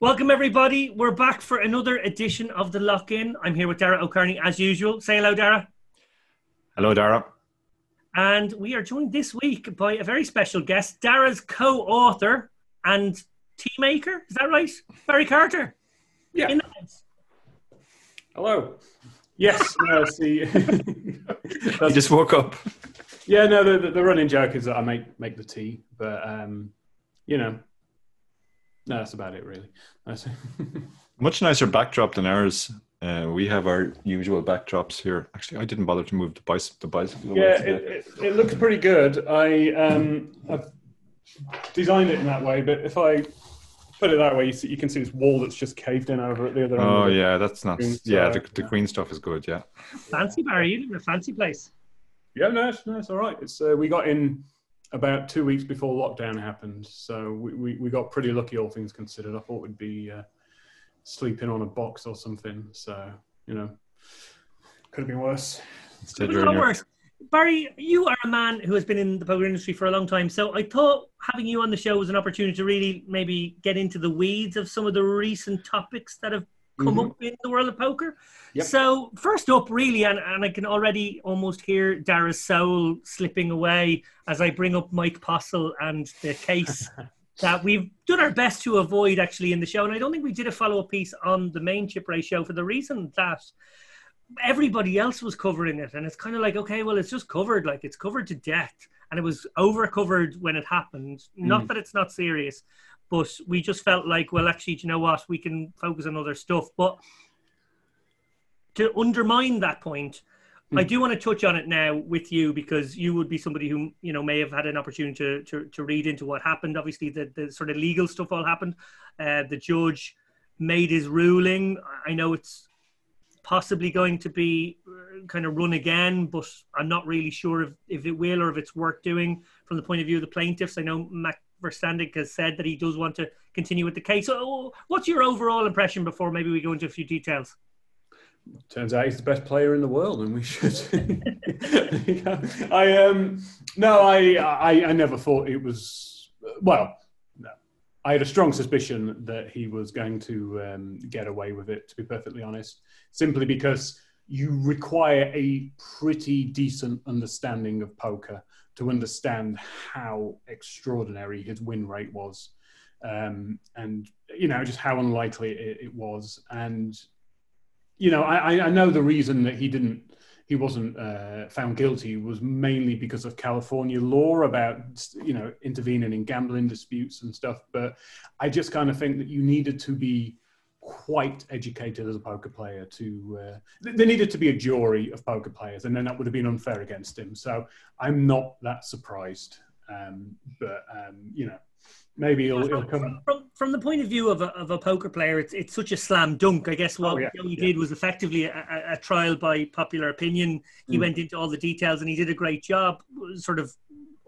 Welcome, everybody. We're back for another edition of The Lock-In. I'm here with Dara O'Kearney, as usual. Say hello, Dara. Hello, Dara. And we are joined this week by a very special guest, Dara's co-author and tea maker. Is that right? Barry Carter. Yeah. In the house. Hello. Yes. No, see. I just woke up. Yeah, no, the running joke is that I make the tea, but, you know, no, that's about it, really. Much nicer backdrop than ours. We have our usual backdrops here. Actually, I didn't bother to move the bicycle. Yeah, it looks pretty good. I've designed it in that way, but if I put it that way, you can see this wall that's just caved in over at the other end. Oh, yeah, that's not... Yeah, the green stuff is good, yeah. Fancy, Barry. You live in a fancy place. Yeah, no, it's all right. It's we got in about 2 weeks before lockdown happened, so we got pretty lucky, all things considered. I thought we'd be sleeping on a box or something, so, you know, could have been worse. It was a lot worse. Barry, you are a man who has been in the poker industry for a long time, so I thought having you on the show was an opportunity to really maybe get into the weeds of some of the recent topics that have come up in the world of poker. Yep. So first up, really, and I can already almost hear Dara's soul slipping away as I bring up Mike Postle and the case that we've done our best to avoid actually in the show. And I don't think we did a follow-up piece on the main chip ratio for the reason that everybody else was covering it. And it's kind of like, okay, well, it's just covered. Like, it's covered to death. And it was over-covered when it happened. Not that it's not serious, but we just felt like, well, actually, do you know what? We can focus on other stuff. But to undermine that point, I do want to touch on it now with you, because you would be somebody who, you know, may have had an opportunity to read into what happened. Obviously, the sort of legal stuff all happened. The judge made his ruling. I know it's possibly going to be kind of run again, but I'm not really sure if it will or if it's worth doing from the point of view of the plaintiffs. I know Mac Verstappen has said that he does want to continue with the case. So what's your overall impression before maybe we go into a few details? Turns out he's the best player in the world and we should. I never thought it was... Well, no. I had a strong suspicion that he was going to get away with it, to be perfectly honest, simply because you require a pretty decent understanding of poker to understand how extraordinary his win rate was, and, you know, just how unlikely it was. And, you know, I know the reason that he wasn't found guilty was mainly because of California law about, you know, intervening in gambling disputes and stuff. But I just kind of think that you needed to be quite educated as a poker player to there needed to be a jury of poker players, and then that would have been unfair against him. So I'm not that surprised, but you know, maybe it'll come from the point of view of a poker player. It's such a slam dunk, I guess. What Joey did was effectively a trial by popular opinion. He went into all the details and he did a great job sort of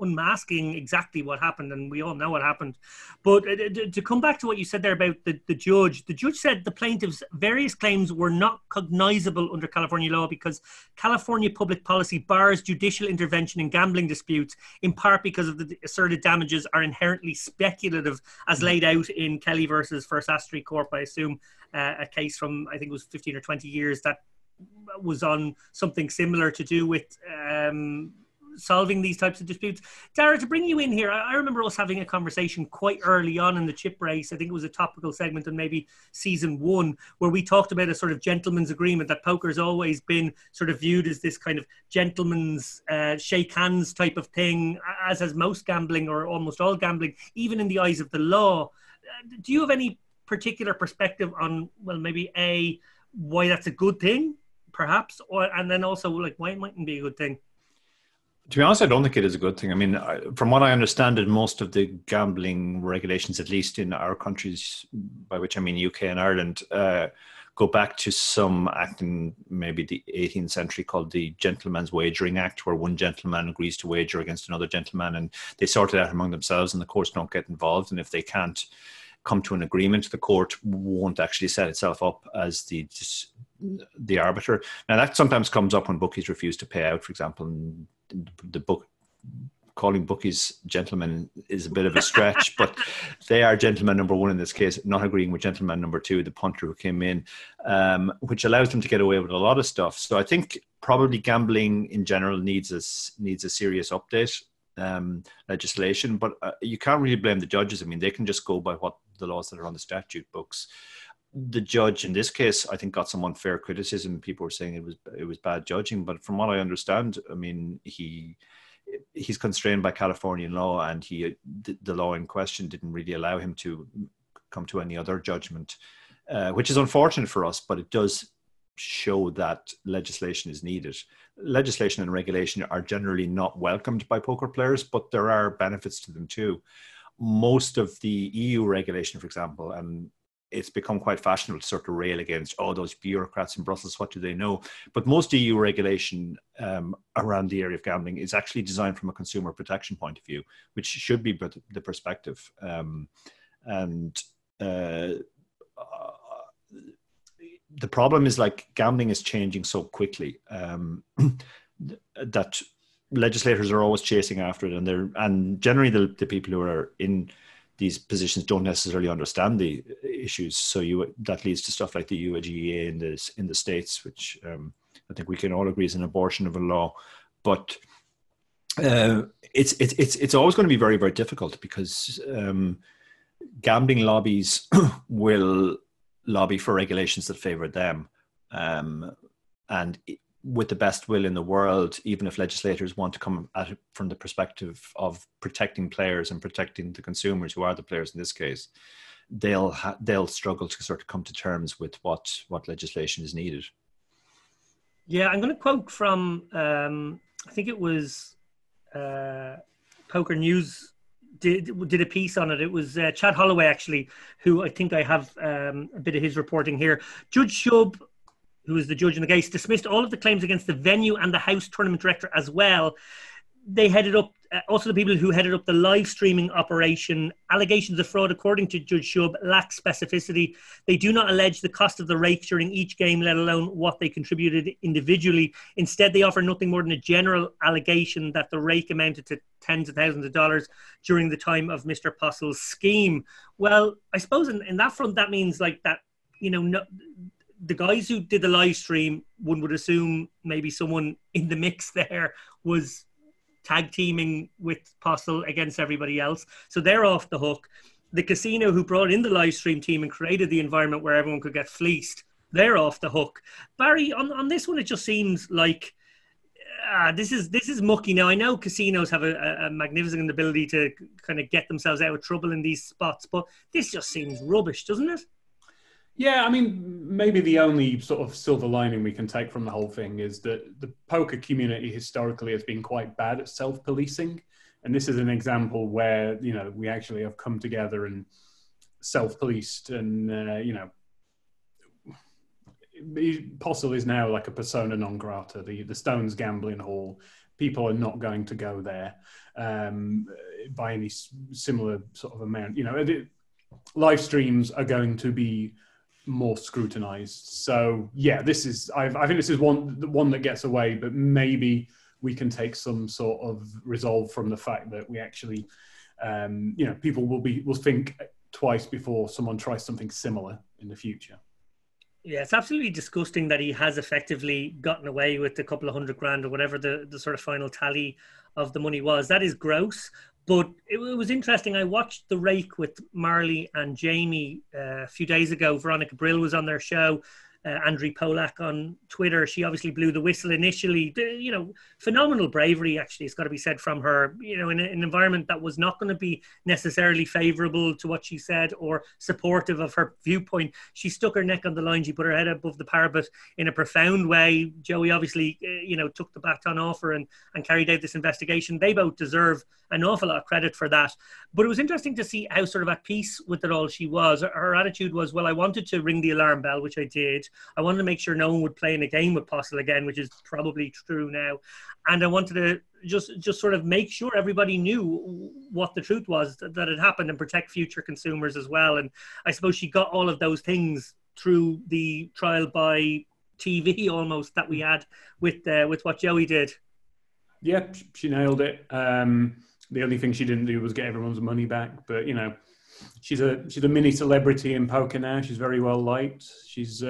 unmasking exactly what happened, and we all know what happened. But to come back to what you said there about the judge said the plaintiff's various claims were not cognizable under California law because California public policy bars judicial intervention in gambling disputes, in part because of the asserted damages are inherently speculative, as laid out in Kelly versus First Astrid Corp, I assume, a case from, I think it was 15 or 20 years that was on something similar to do with solving these types of disputes. Dara, to bring you in here, I remember us having a conversation quite early on in the chip race. I think it was a topical segment in maybe season one, where we talked about a sort of gentleman's agreement, that poker has always been sort of viewed as this kind of gentleman's shake hands type of thing, as has most gambling or almost all gambling, even in the eyes of the law. Do you have any particular perspective on, well, maybe A, why that's a good thing, perhaps, or, and then also like why it mightn't be a good thing? To be honest, I don't think it is a good thing. I mean, from what I understand, most of the gambling regulations, at least in our countries, by which I mean UK and Ireland, go back to some act in maybe the 18th century called the Gentleman's Wagering Act, where one gentleman agrees to wager against another gentleman and they sort it out among themselves and the courts don't get involved. And if they can't come to an agreement, the court won't actually set itself up as the arbiter. Now, that sometimes comes up when bookies refuse to pay out, for example, and the book calling bookies gentlemen is a bit of a stretch, but they are gentleman number one in this case, not agreeing with gentleman number two, the punter who came in, which allows them to get away with a lot of stuff. So I think probably gambling in general needs a serious update, legislation, but you can't really blame the judges. I mean, they can just go by what the laws that are on the statute books. The judge in this case, I think, got some unfair criticism. People were saying it was bad judging, but from what I understand, I mean, he's constrained by Californian law, and the law in question didn't really allow him to come to any other judgment, which is unfortunate for us, but it does show that legislation is needed. Legislation and regulation are generally not welcomed by poker players, but there are benefits to them too. Most of the EU regulation, for example, and it's become quite fashionable to sort of rail against, oh, those bureaucrats in Brussels, what do they know? But most EU regulation around the area of gambling is actually designed from a consumer protection point of view, which should be the perspective. The problem is, like, gambling is changing so quickly that legislators are always chasing after it. And generally the people who are in these positions don't necessarily understand the issues, so that leads to stuff like the UAGEA in the States, which I think we can all agree is an abortion of a law. But it's always going to be very, very difficult, because gambling lobbies will lobby for regulations that favour them, and with the best will in the world, even if legislators want to come at it from the perspective of protecting players and protecting the consumers, who are the players in this case, they'll struggle to sort of come to terms with what legislation is needed. Yeah, I'm going to quote from I think it was Poker News did a piece on it. It was Chad Holloway, actually, who I think I have a bit of his reporting here. Judge Shub, who is the judge in the case, dismissed all of the claims against the venue and the house tournament director as well. They headed up, also the people who headed up the live streaming operation. Allegations of fraud, according to Judge Shub, lack specificity. They do not allege the cost of the rake during each game, let alone what they contributed individually. Instead, they offer nothing more than a general allegation that the rake amounted to tens of thousands of dollars during the time of Mr. Postle's scheme. Well, I suppose in that front, that means, like, that, you know, no, the guys who did the live stream, one would assume maybe someone in the mix there was tag teaming with Postle against everybody else. So they're off the hook. The casino who brought in the live stream team and created the environment where everyone could get fleeced, they're off the hook. Barry, on this one, it just seems like this is mucky. Now, I know casinos have a magnificent ability to kind of get themselves out of trouble in these spots, but this just seems rubbish, doesn't it? Yeah, I mean, maybe the only sort of silver lining we can take from the whole thing is that the poker community historically has been quite bad at self-policing. And this is an example where, you know, we actually have come together and self-policed, and, you know, Postle is now like a persona non grata, the Stones gambling hall. People are not going to go there by any similar sort of amount. You know, live streams are going to be more scrutinized. So yeah, I think this is the one that gets away, but maybe we can take some sort of resolve from the fact that we actually, you know, people will think twice before someone tries something similar in the future. Yeah, it's absolutely disgusting that he has effectively gotten away with a couple of $100,000 or whatever the sort of final tally of the money was. That is gross. But it was interesting. I watched The Rake with Marley and Jamie a few days ago. Veronica Brill was on their show. Andrew Polak on Twitter. She obviously blew the whistle initially. You know, phenomenal bravery, actually, it's got to be said from her, you know, in an environment that was not going to be necessarily favourable to what she said or supportive of her viewpoint. She stuck her neck on the line. She put her head above the parapet in a profound way. Joey obviously, you know, took the baton off her and carried out this investigation. They both deserve an awful lot of credit for that. But it was interesting to see how sort of at peace with it all she was. Her attitude was, well, I wanted to ring the alarm bell, which I did. I wanted to make sure no one would play in a game with Postle again, which is probably true now. And I wanted to just sort of make sure everybody knew what the truth was that had happened, and protect future consumers as well. And I suppose she got all of those things through the trial by TV almost that we had with what Joey did. yeah, she nailed it. The only thing she didn't do was get everyone's money back. But, you know, she's a mini celebrity in poker now. She's very well liked. She's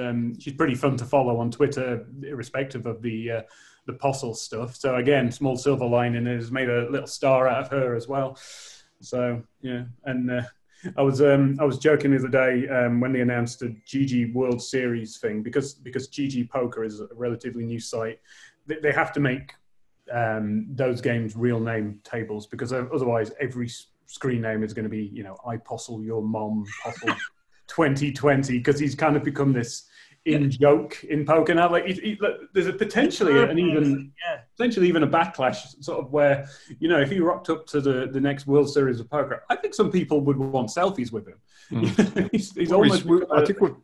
pretty fun to follow on Twitter, irrespective of the Postle stuff. So again, small silver lining has made a little star out of her as well. So yeah, and I was joking the other day when they announced the GG World Series thing, because GG Poker is a relatively new site. They have to make those games real name tables, because otherwise every screen name is going to be, you know, I Postle your mom Postle 2020, because he's kind of become this in joke in poker now. Like there's a potentially even a backlash, sort of, where, you know, if he rocked up to the next World Series of Poker, I think some people would want selfies with him. Mm. he's almost.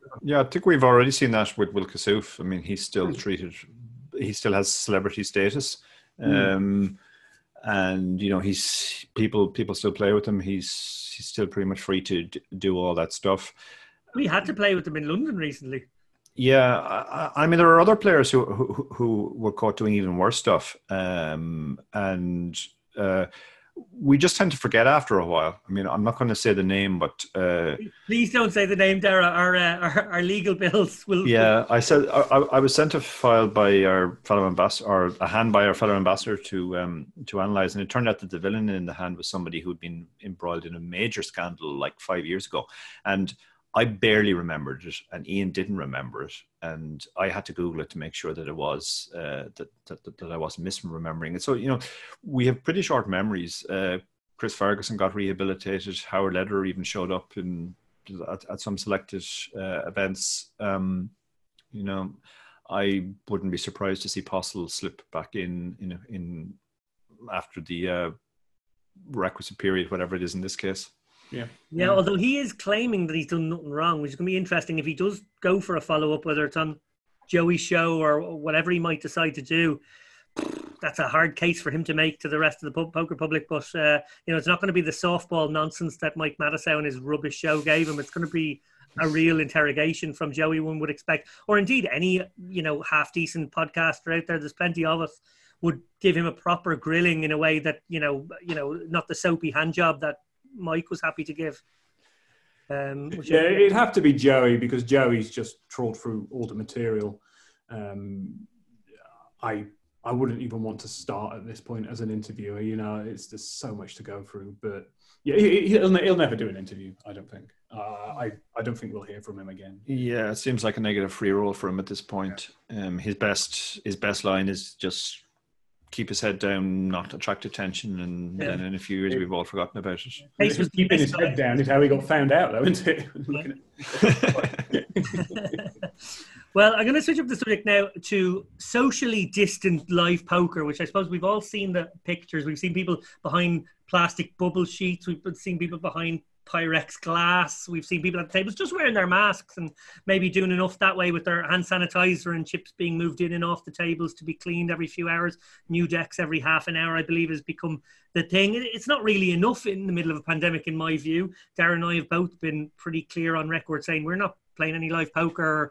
I think we've already seen that with Will Kasouf. I mean, he still has celebrity status. And, you know, people still play with him. He's still pretty much free to do all that stuff. We had to play with him in London recently. Yeah, I mean, there are other players who were caught doing even worse stuff, and we just tend to forget after a while. I mean, I'm not going to say the name, but please don't say the name, Dara. Our legal bills will. Yeah, I said I was sent a file by our fellow ambassador, or a hand by our fellow ambassador, to analyze, and it turned out that the villain in the hand was somebody who'd been embroiled in a major scandal like 5 years ago, and I barely remembered it, and Ian didn't remember it, and I had to Google it to make sure that it was that I wasn't misremembering it. So, you know, we have pretty short memories. Chris Ferguson got rehabilitated. Howard Lederer even showed up at some selected events. You know, I wouldn't be surprised to see Postle slip back in after the requisite period, whatever it is in this case. Yeah. Although he is claiming that he's done nothing wrong, which is going to be interesting if he does go for a follow-up, whether it's on Joey's show or whatever he might decide to do. That's a hard case for him to make to the rest of the poker public. But, you know, it's not going to be the softball nonsense that Mike Matusow and his rubbish show gave him. It's going to be a real interrogation from Joey, one would expect. Or indeed any, you know, half-decent podcaster out there. There's plenty of us. Would give him a proper grilling in a way that, you know, not the soapy hand job that Mike was happy to give. Yeah, it'd have to be Joey, because Joey's just trawled through all the material. I wouldn't even want to start at this point as an interviewer. You know, it's just so much to go through. But yeah, he'll never do an interview, I don't think. I don't think we'll hear from him again. Yeah, it seems like a negative free roll for him at this point. Yeah. His best line is just keep his head down, not attract attention, and then in a few years we've all forgotten about it. He's keeping his head down is how he got found out, though, isn't it? Well, I'm going to switch up the subject now to socially distant live poker, which I suppose we've all seen the pictures. We've seen people behind plastic bubble sheets. We've seen people behind Pyrex glass. We've seen people at the tables just wearing their masks and maybe doing enough that way with their hand sanitizer and chips being moved in and off the tables to be cleaned every few hours. New decks every half an hour, I believe, has become the thing. It's not really enough in the middle of a pandemic, in my view. Dara and I have both been pretty clear on record saying we're not playing any live poker,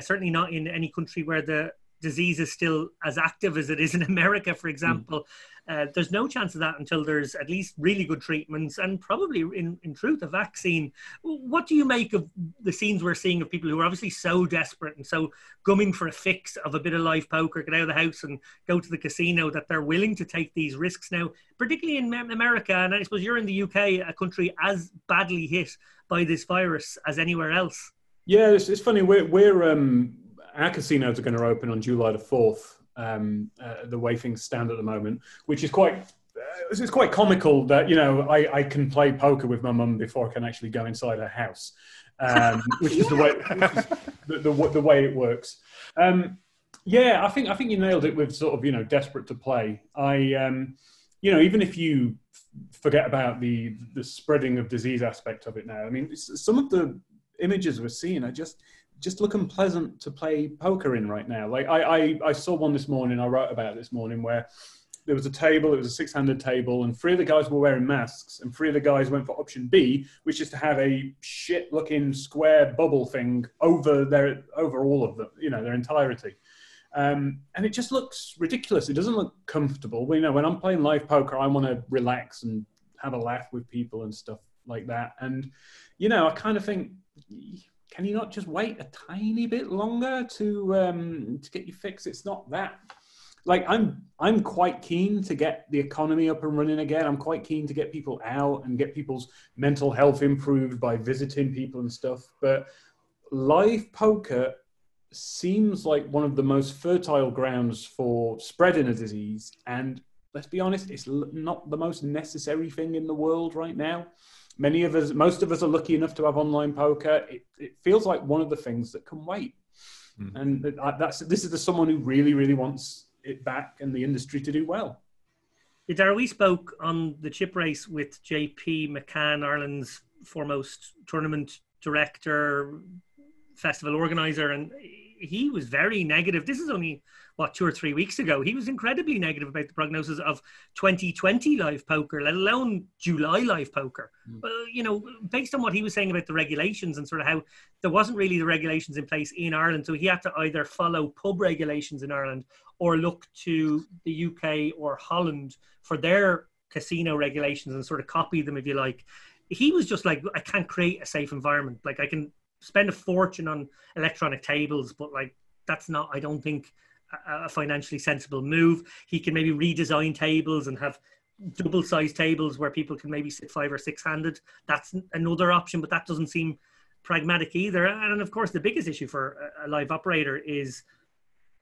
certainly not in any country where the disease is still as active as it is in America, for example. There's no chance of that until there's at least really good treatments and probably, in truth, a vaccine. What do you make of the scenes we're seeing of people who are obviously so desperate and so gumming for a fix of a bit of live poker, get out of the house and go to the casino, that they're willing to take these risks now, particularly in America? And I suppose you're in the UK, a country as badly hit by this virus as anywhere else. Yeah, it's funny. Our casinos are going to open on July the 4th. The way things stand at the moment, which is it's quite comical that, you know, I can play poker with my mum before I can actually go inside her house, which is the way it works. Yeah, I think you nailed it with sort of, you know, desperate to play. You know, even if you forget about the spreading of disease aspect of it now, I mean, some of the images we're seeing are just looking pleasant to play poker in right now. Like I saw one this morning, I wrote about it this morning, where there was a table, it was a six-handed table, and three of the guys were wearing masks, and three of the guys went for option B, which is to have a shit-looking square bubble thing over all of them, you know, their entirety. And it just looks ridiculous. It doesn't look comfortable. You know, when I'm playing live poker, I want to relax and have a laugh with people and stuff like that. And, you know, I kind of think, can you not just wait a tiny bit longer to get your fix? It's not that. Like, I'm quite keen to get the economy up and running again. I'm quite keen to get people out and get people's mental health improved by visiting people and stuff. But live poker seems like one of the most fertile grounds for spreading a disease. And let's be honest, it's not the most necessary thing in the world right now. Many of us, most of us are lucky enough to have online poker. It feels like one of the things that can wait. Mm. And this is the someone who really, really wants it back and the industry to do well. Dara, we spoke on the chip race with JP McCann, Ireland's foremost tournament director, festival organizer, and he was very negative. This is only, what, 2 or 3 weeks ago. He was incredibly negative about the prognosis of 2020 live poker, let alone July live poker. But, you know, based on what he was saying about the regulations and sort of how there wasn't really the regulations in place in Ireland, so he had to either follow pub regulations in Ireland or look to the UK or Holland for their casino regulations and sort of copy them, if you like. He was just like, I can't create a safe environment. Like, I can spend a fortune on electronic tables, but like, that's not, I don't think, a financially sensible move. He can maybe redesign tables and have double-sized tables where people can maybe sit 5- or 6-handed. That's another option, but that doesn't seem pragmatic either. And of course, the biggest issue for a live operator is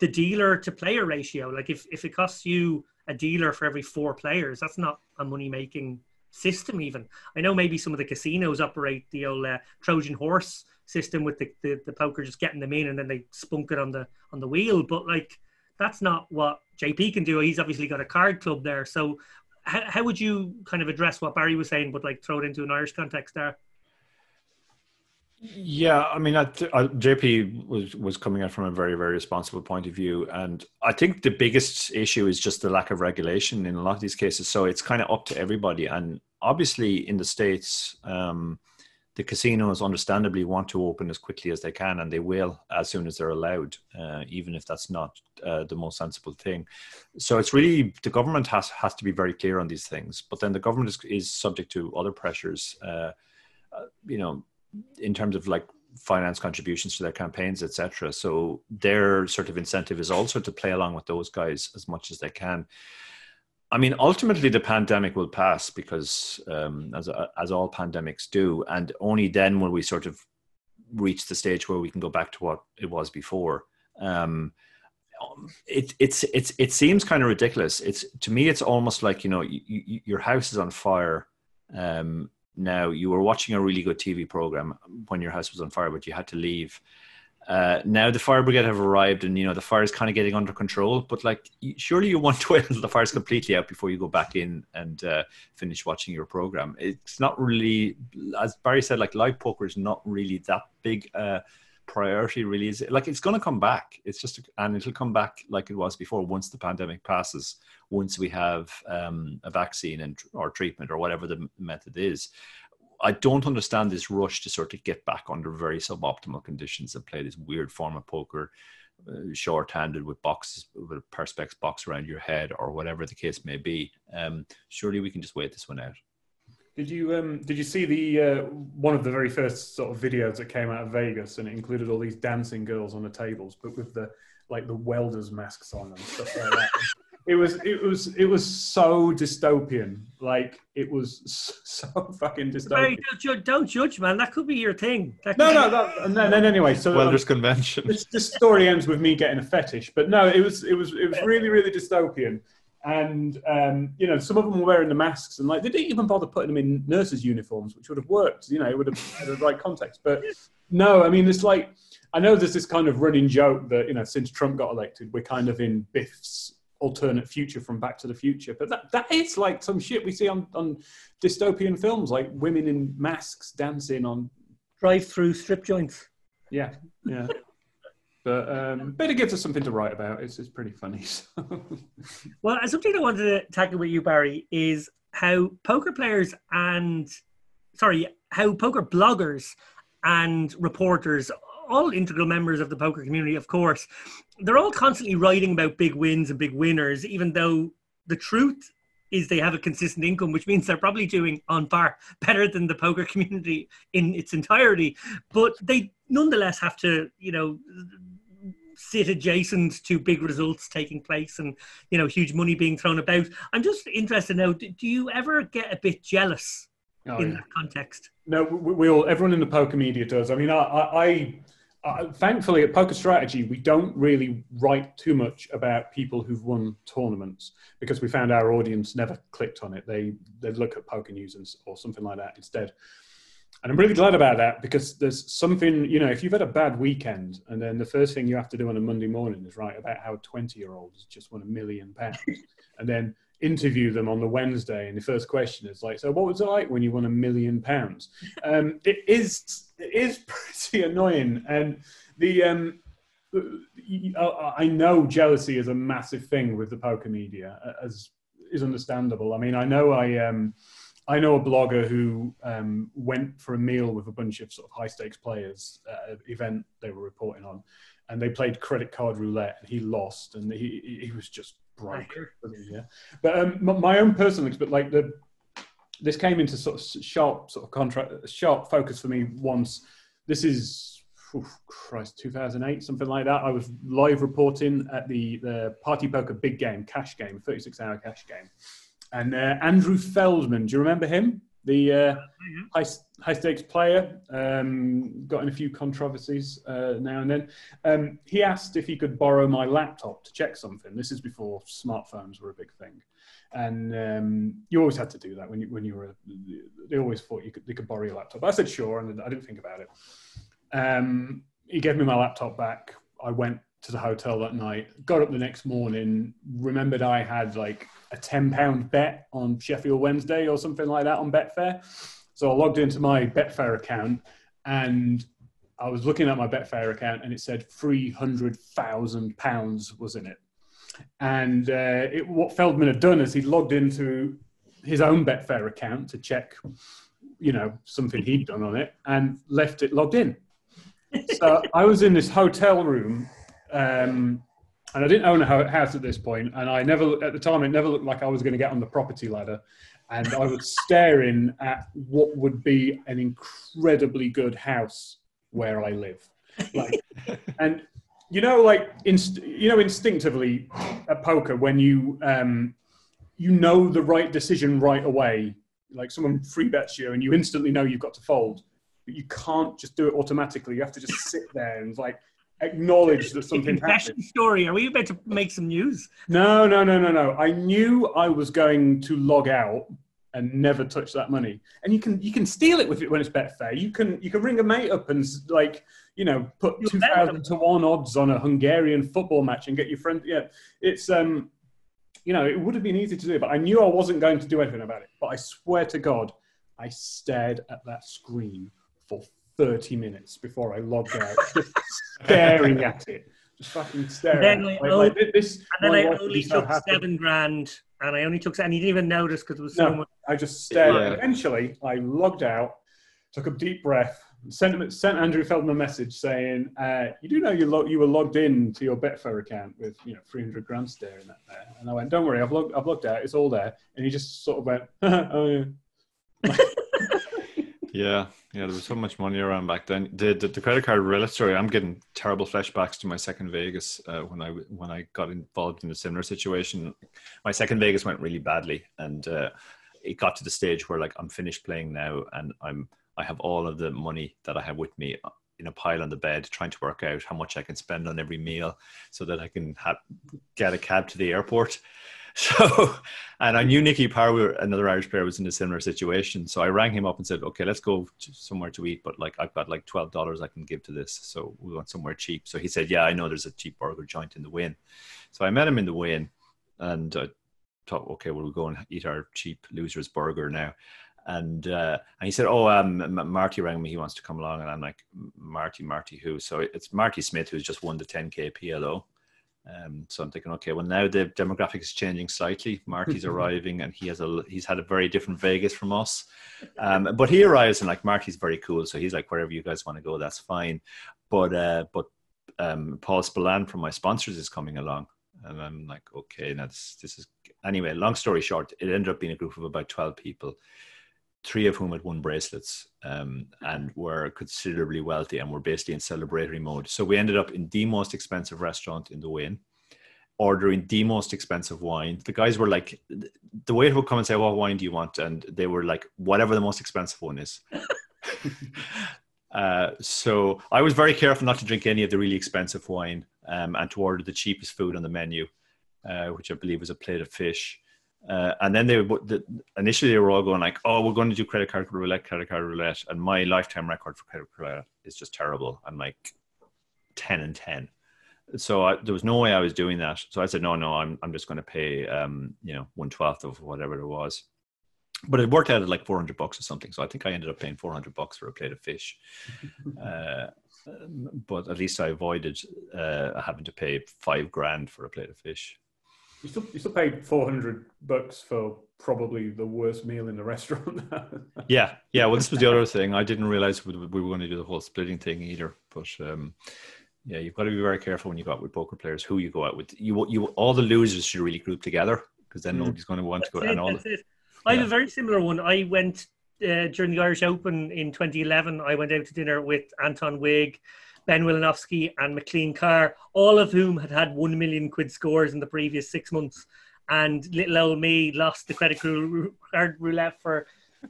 the dealer to player ratio. Like, if it costs you a dealer for every 4 players, that's not a money-making system even. I know maybe some of the casinos operate the old Trojan horse system with the poker just getting them in and then they spunk it on the wheel, but like, that's not what JP can do. He's obviously got a card club there. So how would you kind of address what Barry was saying, but like throw it into an Irish context there? Yeah, I mean, JP was coming at from a very, very responsible point of view. And I think the biggest issue is just the lack of regulation in a lot of these cases. So it's kind of up to everybody. And obviously in the States, the casinos understandably want to open as quickly as they can, and they will as soon as they're allowed, even if that's not the most sensible thing. So it's really, the government has to be very clear on these things. But then the government is subject to other pressures, you know, in terms of like finance contributions to their campaigns, etc. So their sort of incentive is also to play along with those guys as much as they can. I mean, ultimately the pandemic will pass, because as all pandemics do, and only then will we sort of reach the stage where we can go back to what it was before. It seems kind of ridiculous. To me, it's almost like, you know, your house is on fire. Now, you were watching a really good TV program when your house was on fire, but you had to leave. Now the fire brigade have arrived, and you know the fire is kind of getting under control, but like, surely you want to wait until the fire's completely out before you go back in and finish watching your program. It's not really, as Barry said, like, live poker is not really that big priority, really, is it? Like, it's going to come back. It's just and it'll come back like it was before, once the pandemic passes, once we have a vaccine and or treatment or whatever the method is. I don't understand this rush to sort of get back under very suboptimal conditions and play this weird form of poker, short-handed, with boxes, with a perspex box around your head or whatever the case may be. Surely we can just wait this one out. Did you see the one of the very first sort of videos that came out of Vegas, and it included all these dancing girls on the tables, but with the welders masks on and stuff like that. It was so dystopian. Like, it was so fucking dystopian. Barry, don't judge, man. That could be your thing. No. Anyway, so welders convention. This story ends with me getting a fetish, but no, it was really, really dystopian. And, you know, some of them were wearing the masks, and like, they didn't even bother putting them in nurses' uniforms, which would have worked, you know, it would have had the right context. But no, I mean, it's like, I know there's this kind of running joke that, you know, since Trump got elected, we're kind of in Biff's alternate future from Back to the Future. But that is like some shit we see on dystopian films, like women in masks dancing on drive-through strip joints. Yeah, yeah. But it gives us something to write about. It's pretty funny. So. Well, something I wanted to tackle with you, Barry, is how poker players how poker bloggers and reporters all integral members of the poker community, of course, they're all constantly writing about big wins and big winners, even though the truth is they have a consistent income, which means they're probably doing on par better than the poker community in its entirety. But they nonetheless have to, you know, sit adjacent to big results taking place and, you know, huge money being thrown about. I'm just interested now, do you ever get a bit jealous that context? No, we all, everyone in the poker media does. I mean, I thankfully at Poker Strategy, we don't really write too much about people who've won tournaments because we found our audience never clicked on it. They look at Poker News and, or something like that instead. And I'm really glad about that because there's something, you know, if you've had a bad weekend and then the first thing you have to do on a Monday morning is write about how a 20-year-old has just won £1 million and then interview them on the Wednesday. And the first question is like, so what was it like when you won £1 million? It is pretty annoying. And the, I know jealousy is a massive thing with the poker media, as is understandable. I mean, I know a blogger who went for a meal with a bunch of sort of high-stakes players at an event they were reporting on, and they played credit card roulette, and he lost, and he was just broke. Yeah. But my own personal experience, like this came into sort of sharp focus for me once. This is 2008, something like that. I was live reporting at the Party Poker Big Game cash game, 36-hour cash game. And Andrew Feldman, do you remember him? The high-stakes player, got in a few controversies now and then. He asked if he could borrow my laptop to check something. This is before smartphones were a big thing. And you always had to do that when you were, they always thought they could borrow your laptop. I said, sure, and I didn't think about it. He gave me my laptop back. I went to the hotel that night, got up the next morning, remembered I had like a £10 bet on Sheffield Wednesday or something like that on Betfair. So I logged into my Betfair account and I was looking at my Betfair account and it said £300,000 was in it. And what Feldman had done is he logged into his own Betfair account to check, you know, something he'd done on it and left it logged in. So I was in this hotel room and I didn't own a house at this point, and at the time it never looked like I was going to get on the property ladder, and I was staring at what would be an incredibly good house where I live, like, and you know, like instinctively at poker when you you know the right decision right away, like someone free bets you and you instantly know you've got to fold, but you can't just do it automatically. You have to just sit there and like acknowledge that something happened. Story. Are we about to make some news? No. I knew I was going to log out and never touch that money. And you can steal it with it when it's Betfair. You can ring a mate up and like, you know, put 2,000 to 1 odds on a Hungarian football match and get your friend. Yeah, it's you know, it would have been easy to do, but I knew I wasn't going to do anything about it. But I swear to God, I stared at that screen for 30 minutes before I logged out, just staring at it, just fucking staring. And then I only took £7,000, and I only took, and he didn't even notice because it was so much. I just stared. Yeah. Eventually, I logged out, took a deep breath, and sent Andrew Feldman a message saying, "You do know you were logged in to your Betfair account with, you know, £300,000 staring at there." And I went, "Don't worry, I've logged out. It's all there." And he just sort of went, "Oh yeah." Yeah, there was so much money around back then. The credit card roulette story, I'm getting terrible flashbacks to my second Vegas when I got involved in a similar situation. My second Vegas went really badly, and it got to the stage where, like, I'm finished playing now, and I have all of the money that I have with me in a pile on the bed, trying to work out how much I can spend on every meal so that I can get a cab to the airport. So, and I knew Nicky Parr, another Irish player, was in a similar situation. So I rang him up and said, okay, let's go somewhere to eat. But like, I've got like $12 I can give to this. So we want somewhere cheap. So he said, yeah, I know there's a cheap burger joint in the Wynn. So I met him in the Wynn and I thought, okay, we'll go and eat our cheap loser's burger now. And he said, oh, Marty rang me. He wants to come along. And I'm like, Marty who? So it's Marty Smith, who's just won the 10K PLO. So I'm thinking, okay, well, now the demographic is changing slightly. Marty's arriving, and he's had a very different Vegas from us. But he arrives, and like Marty's very cool, so he's like, wherever you guys want to go, that's fine. But Paul Spillan from my sponsors is coming along, and I'm like, okay, this is anyway. Long story short, it ended up being a group of about 12 people, 3 of whom had won bracelets and were considerably wealthy and were basically in celebratory mode. So we ended up in the most expensive restaurant in the Wynn, ordering the most expensive wine. The guys were like, the waiter would come and say, what wine do you want? And they were like, whatever the most expensive one is. So I was very careful not to drink any of the really expensive wine and to order the cheapest food on the menu, which I believe was a plate of fish. And then initially they were all going like, oh, we're going to do credit card roulette. And my lifetime record for credit card roulette is just terrible. I'm like 10 and 10. So there was no way I was doing that. So I said, no, I'm just going to pay, 1/12 of whatever it was. But it worked out at like $400 or something. So I think I ended up paying $400 for a plate of fish. But at least I avoided having to pay $5,000 for a plate of fish. You still paid $400 for probably the worst meal in the restaurant. Yeah. Well, this was the other thing. I didn't realize we were going to do the whole splitting thing either. But yeah, you've got to be very careful when you go out with poker players who you go out with. You all the losers should really group together, because then nobody's going to want to go. I have a very similar one. I went during the Irish Open in 2011. I went out to dinner with Anton Wig, Ben Willanovsky and McLean Carr, all of whom had 1 million quid scores in the previous 6 months. And little old me lost the credit card roulette for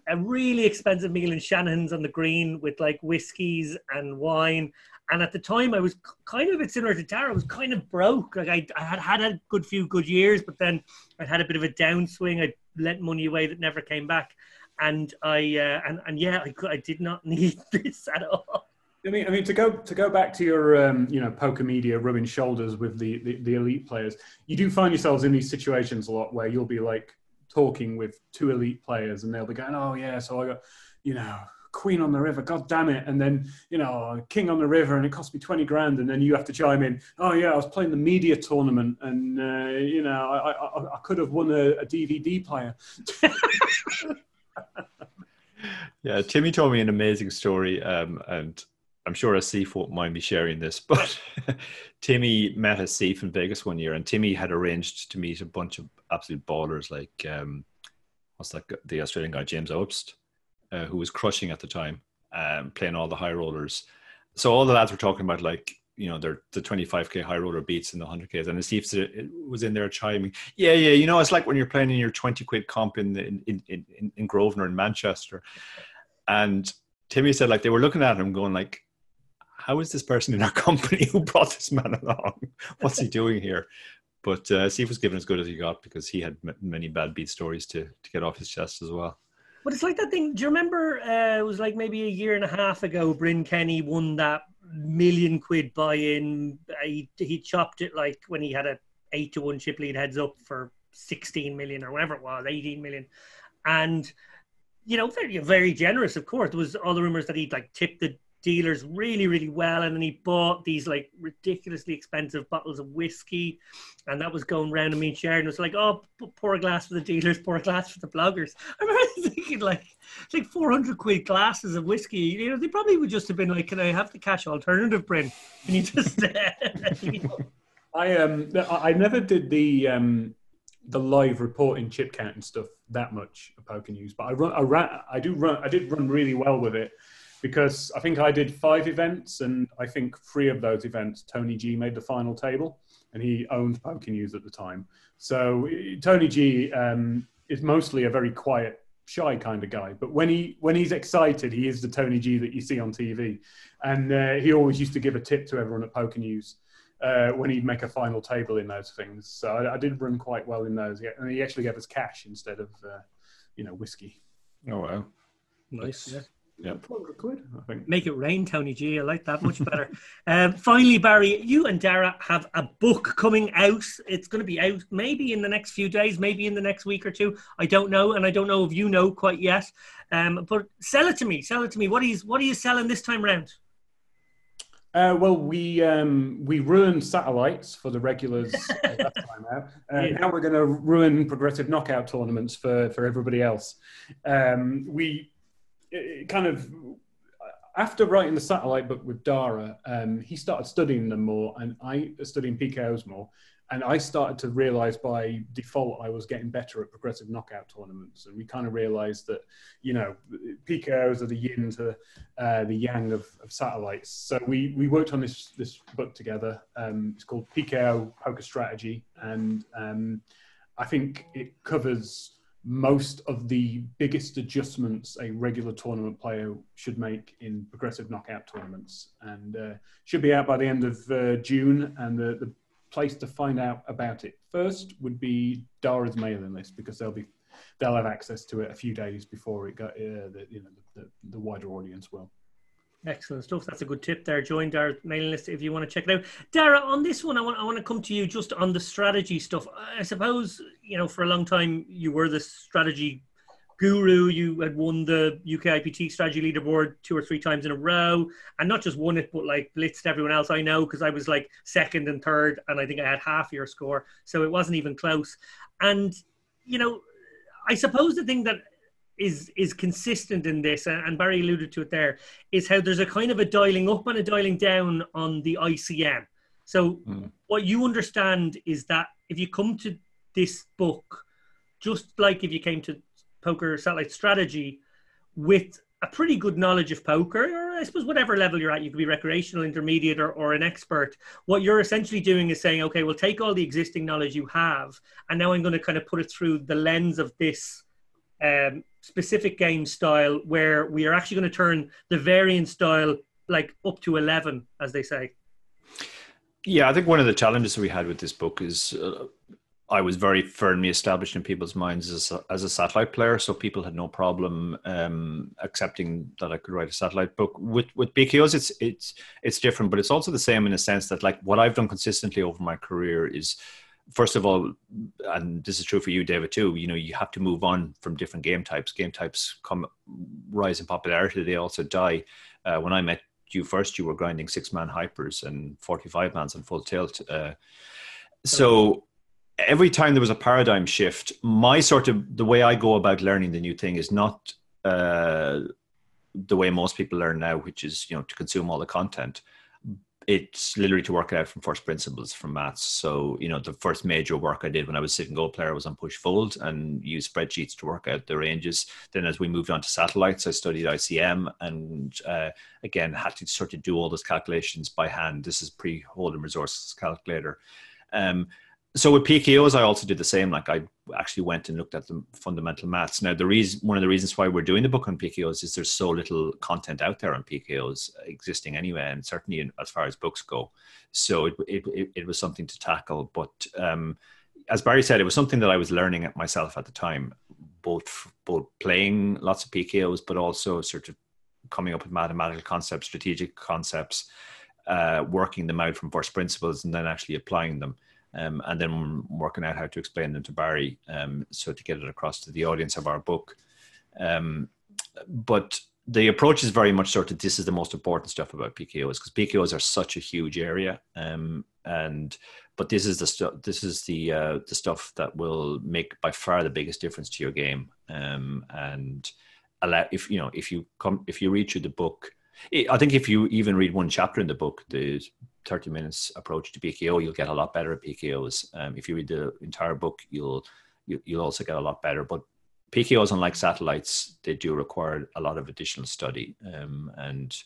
a really expensive meal in Shanahan's on the green with like whiskies and wine. And at the time I was kind of a bit similar to Dara. I was kind of broke. Like I had a good few good years, but then I'd had a bit of a downswing. I'd lent money away that never came back. And I did not need this at all. I mean, to go back to your, poker media rubbing shoulders with the elite players, you do find yourselves in these situations a lot where you'll be like talking with 2 elite players and they'll be going, oh yeah, so I got, queen on the river, God damn it. And then, king on the river and it cost me $20,000. And then you have to chime in, oh yeah, I was playing the media tournament and, I could have won a DVD player. Yeah, Timmy told me an amazing story and I'm sure Asif won't mind me sharing this, but Timmy met Asif in Vegas one year, and Timmy had arranged to meet a bunch of absolute ballers like the Australian guy, James Obst, who was crushing at the time, playing all the high rollers. So all the lads were talking about the 25K high roller beats and the 100Ks, and Asif was in there chiming, yeah, it's like when you're playing in your 20 quid comp in Grosvenor in Manchester. And Timmy said they were looking at him going like, how is this person in our company who brought this man along? What's he doing here? But Steve was given as good as he got, because he had many bad beat stories to get off his chest as well. But it's like that thing, do you remember, it was like maybe a year and a half ago, Bryn Kenny won that $1 million quid buy-in. He chopped it like when he had a 8-1 chip lead heads up for 16 million or whatever it was, 18 million. And, very, very generous, of course. There was all the rumors that he'd tipped the dealers really, really well, and then he bought these ridiculously expensive bottles of whiskey, and that was going round, and me and Sharon was like, oh, pour a glass for the dealers, pour a glass for the bloggers. I remember thinking like 400 quid glasses of whiskey, they probably would just have been like, can I have the cash alternative, Bryn? Can you just I never did the live reporting chip count and stuff that much at Poker News, but I did run really well with it, because I think I did 5 events, and I think 3 of those events, Tony G made the final table, and he owned Poker News at the time. So Tony G is mostly a very quiet, shy kind of guy, but when he's excited, he is the Tony G that you see on TV. And he always used to give a tip to everyone at Poker News when he'd make a final table in those things. So I did run quite well in those, and he actually gave us cash instead of, whiskey. Oh, wow. Nice, yeah. Yeah, I think. Make it rain, Tony G. I like that much better. Finally, Barry, you and Dara have a book coming out. It's going to be out maybe in the next few days, maybe in the next week or two. I don't know, and I don't know if you know quite yet. But sell it to me. What are you selling this time round? Well, we ruined satellites for the regulars last time out. Now we're going to ruin progressive knockout tournaments for everybody else. After writing the satellite book with Dara, he started studying them more, and I studying PKOs more. And I started to realize by default I was getting better at progressive knockout tournaments. And we kind of realized that, you know, PKOs are the yin to the yang of satellites. So we worked on this book together. It's called PKO Poker Strategy. And I think it covers most of the biggest adjustments a regular tournament player should make in progressive knockout tournaments. And should be out by the end of June. And the place to find out about it first would be Dara's mailing list, because they'll have access to it a few days before it got the wider audience will. Excellent stuff. That's a good tip there. Join Dara's mailing list if you want to check it out. Dara, on this one, I want to come to you just on the strategy stuff. I suppose, you know, for a long time you were the strategy guru. You had won the UK IPT strategy leaderboard 2 or 3 times in a row, and not just won it, but like blitzed everyone else I know, because I was like 2nd and 3rd, and I think I had half your score, so it wasn't even close. And, you know, I suppose the thing that is consistent in this, and Barry alluded to it there, is how there's a kind of a dialing up and a dialing down on the ICM. So what you understand is that if you come to this book, just like if you came to Poker Satellite Strategy with a pretty good knowledge of poker, or I suppose whatever level you're at, you could be recreational, intermediate, or an expert. What you're essentially doing is saying, okay, we'll take all the existing knowledge you have, and now I'm going to kind of put it through the lens of this specific game style, where we are actually going to turn the variance style like up to 11, as they say. Yeah, I think one of the challenges we had with this book is I was very firmly established in people's minds as a satellite player, so people had no problem accepting that I could write a satellite book. With BKOs, it's different, but it's also the same in a sense that, like, what I've done consistently over my career is, first of all, and this is true for you, David, too, you know, you have to move on from different game types. Game types come rise in popularity; they also die. When I met you first, you were grinding 6-man hypers and 45-mans and full tilt. So every time there was a paradigm shift, my sort of, the way I go about learning the new thing is not the way most people learn now, which is, you know, to consume all the content. It's literally to work it out from first principles, from maths. So, you know, the first major work I did when I was sitting goal player was on push fold and used spreadsheets to work out the ranges. Then as we moved on to satellites, I studied ICM and again, had to sort of do all those calculations by hand. This is pre-Hold'em Resources calculator. So with PKOs, I also did the same. Like, I actually went and looked at the fundamental maths. Now, one of the reasons why we're doing the book on PKOs is there's so little content out there on PKOs existing anyway, and certainly as far as books go. So it was something to tackle. But as Barry said, it was something that I was learning at myself at the time, both playing lots of PKOs, but also sort of coming up with mathematical concepts, strategic concepts, working them out from first principles, and then actually applying them. And then working out how to explain them to Barry, so to get it across to the audience of our book. But the approach is very much sort of, this is the most important stuff about PKOs, because PKOs are such a huge area. But this is the stuff that will make by far the biggest difference to your game. If you read through the book, I think if you even read one chapter in the book, the 30 minutes approach to PKO, you'll get a lot better at PKOs. If you read the entire book, you'll also get a lot better. But PKOs, unlike satellites, they do require a lot of additional study. And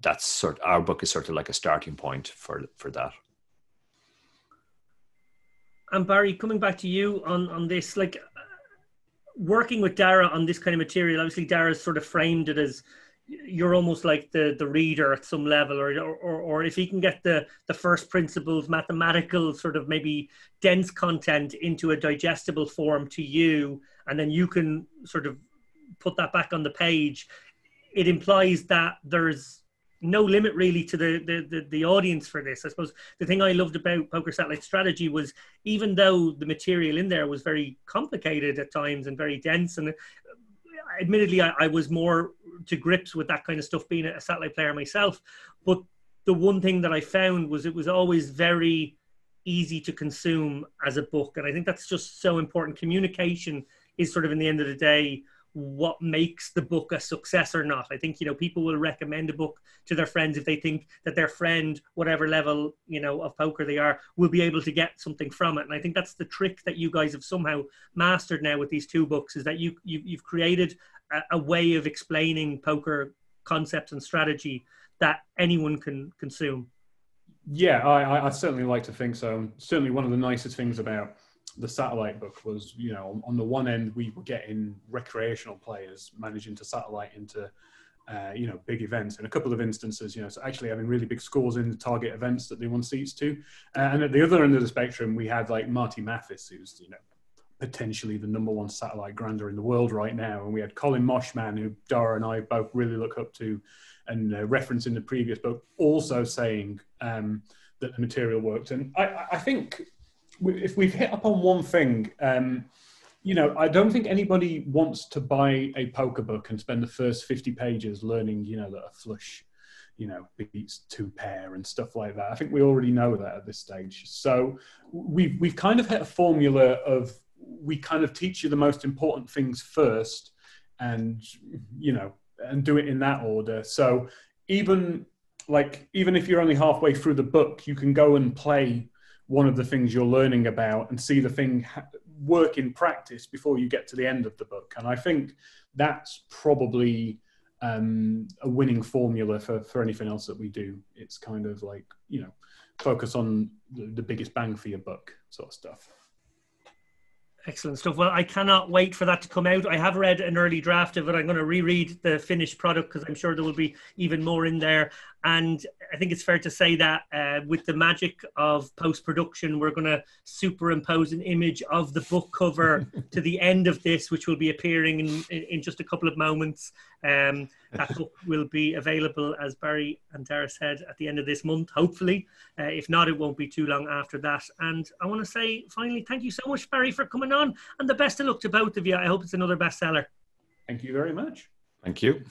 that's our book is sort of like a starting point for that. And Barry, coming back to you on this, like, working with Dara on this kind of material, obviously Dara's sort of framed it as, you're almost like the reader at some level, or if he can get the first principles, mathematical sort of maybe dense content into a digestible form to you, and then you can sort of put that back on the page, it implies that there's no limit really to the audience for this. I suppose the thing I loved about Poker Satellite Strategy was, even though the material in there was very complicated at times and very dense, and admittedly I was more to grips with that kind of stuff being a satellite player myself, but the one thing that I found was it was always very easy to consume as a book. And I think that's just so important. Communication is sort of, in the end of the day, what makes the book a success or not. I think, you know, people will recommend a book to their friends if they think that their friend, whatever level, you know, of poker they are, will be able to get something from it. And I think that's the trick that you guys have somehow mastered now with these two books, is that you've created a way of explaining poker concepts and strategy that anyone can consume. Yeah, I certainly like to think so. And certainly one of the nicest things about the satellite book was, you know, on the one end, we were getting recreational players managing to satellite into, you know, big events. In a couple of instances, you know, so actually having really big scores in the target events that they won seats to. And at the other end of the spectrum, we had like Marty Mathis, who's, you know, potentially the #1 satellite grander in the world right now. And we had Colin Moshman, who Dara and I both really look up to and reference in the previous book, also saying that the material worked. And I think if we've hit upon one thing, you know, I don't think anybody wants to buy a poker book and spend the first 50 pages learning, you know, that a flush, you know, beats two pair and stuff like that. I think we already know that at this stage. So we've kind of hit a formula of, we kind of teach you the most important things first, and, you know, and do it in that order. So even if you're only halfway through the book, you can go and play one of the things you're learning about and see the thing work in practice before you get to the end of the book. And I think that's probably a winning formula for anything else that we do. It's kind of like, you know, focus on the biggest bang for your buck sort of stuff. Excellent stuff. Well, I cannot wait for that to come out. I have read an early draft of it. I'm going to reread the finished product because I'm sure there will be even more in there. And I think it's fair to say that with the magic of post-production, we're going to superimpose an image of the book cover to the end of this, which will be appearing in just a couple of moments. That book will be available, as Barry and Dara said, at the end of this month, hopefully. If not, it won't be too long after that. And I want to say, finally, thank you so much, Barry, for coming on, and the best of luck to both of you. I hope it's another bestseller. Thank you very much. Thank you.